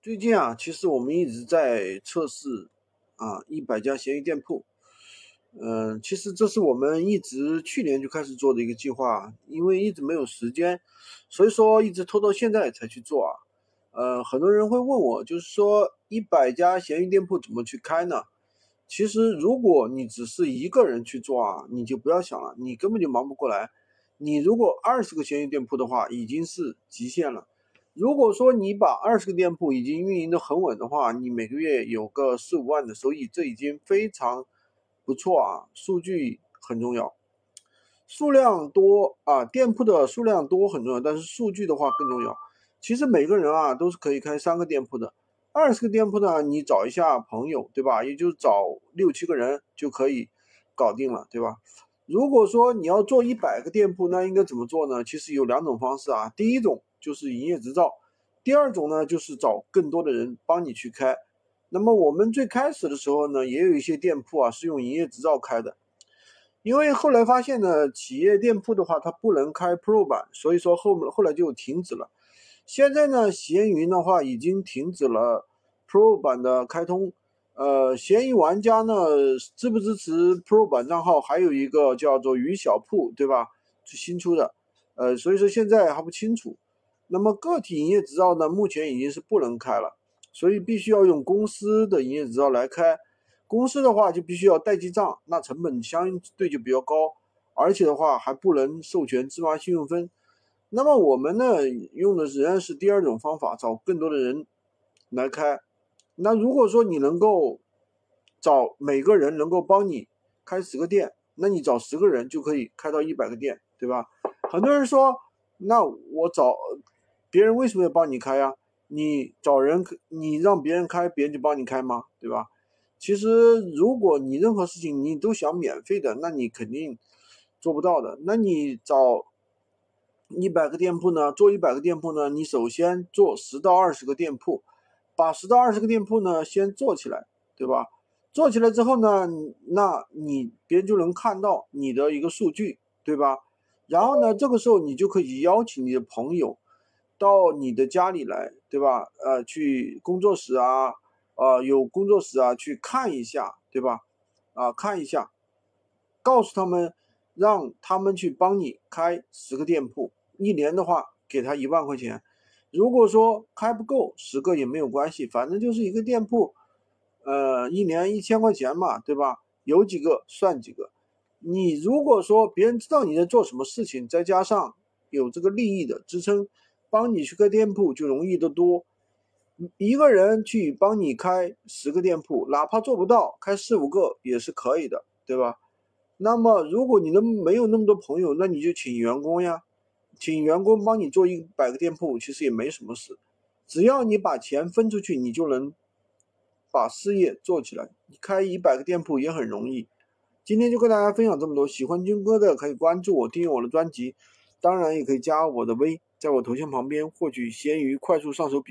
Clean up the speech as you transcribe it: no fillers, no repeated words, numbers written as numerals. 最近啊，其实我们一直在测试100家闲鱼店铺。其实这是我们一直去年就开始做的一个计划，因为一直没有时间，所以说一直拖到现在才去做啊。很多人会问我，就是说100家闲鱼店铺怎么去开呢？其实如果你只是一个人去做啊，你就不要想了，你根本就忙不过来。你如果20个闲鱼店铺的话，已经是极限了。如果说你把20个店铺已经运营的很稳的话，你每个月有个4-5万的收益，这已经非常不错啊。数据很重要，数量多啊，店铺的数量多很重要，但是数据的话更重要。其实每个人啊都是可以开3个店铺的，20个店铺呢，你找一下朋友，对吧？也就是找6-7个人就可以搞定了，对吧？如果说你要做100个店铺，那应该怎么做呢？其实有2种方式啊，第一种就是营业执照，第二种呢就是找更多的人帮你去开。那么我们最开始的时候呢，也有一些店铺啊是用营业执照开的，因为后来发现呢，企业店铺的话它不能开 Pro 版，所以说后来就停止了。现在呢，闲鱼的话已经停止了 Pro 版的开通。闲鱼玩家呢支不支持 Pro 版账号，还有一个叫做鱼小铺，对吧？是新出的，所以说现在还不清楚。那么个体营业执照呢，目前已经是不能开了，所以必须要用公司的营业执照来开。公司的话就必须要代记账，那成本相对就比较高，而且的话还不能授权芝麻信用分。那么我们呢用的仍然是第二种方法，找更多的人来开。那如果说你能够找每个人能够帮你开10个店，那你找10个人就可以开到100个店，对吧？很多人说，那我找别人为什么要帮你开呀？你找人，你让别人开，别人就帮你开吗？对吧？其实如果你任何事情你都想免费的，那你肯定做不到的。那你找100个店铺呢，做100个店铺呢，你首先做10到20个店铺，把10到20个店铺呢先做起来，对吧？做起来之后呢，那你别人就能看到你的一个数据，对吧？然后呢，这个时候你就可以邀请你的朋友到你的家里来，对吧？去工作室啊，有工作室啊，去看一下，对吧？看一下，告诉他们，让他们去帮你开10个店铺，一年的话给他1万块钱。如果说开不够10个也没有关系，反正就是一个店铺，一年1000块钱嘛，对吧？有几个算几个。你如果说别人知道你在做什么事情，再加上有这个利益的支撑，帮你去开店铺就容易得多。一个人去帮你开10个店铺，哪怕做不到，开4-5个也是可以的，对吧？那么如果你没有那么多朋友，那你就请员工呀，请员工帮你做100个店铺，其实也没什么事。只要你把钱分出去，你就能把事业做起来，你开100个店铺也很容易。今天就跟大家分享这么多，喜欢军哥的可以关注我，订阅我的专辑，当然也可以加我的微，在我头像旁边获取闲鱼快速上手笔。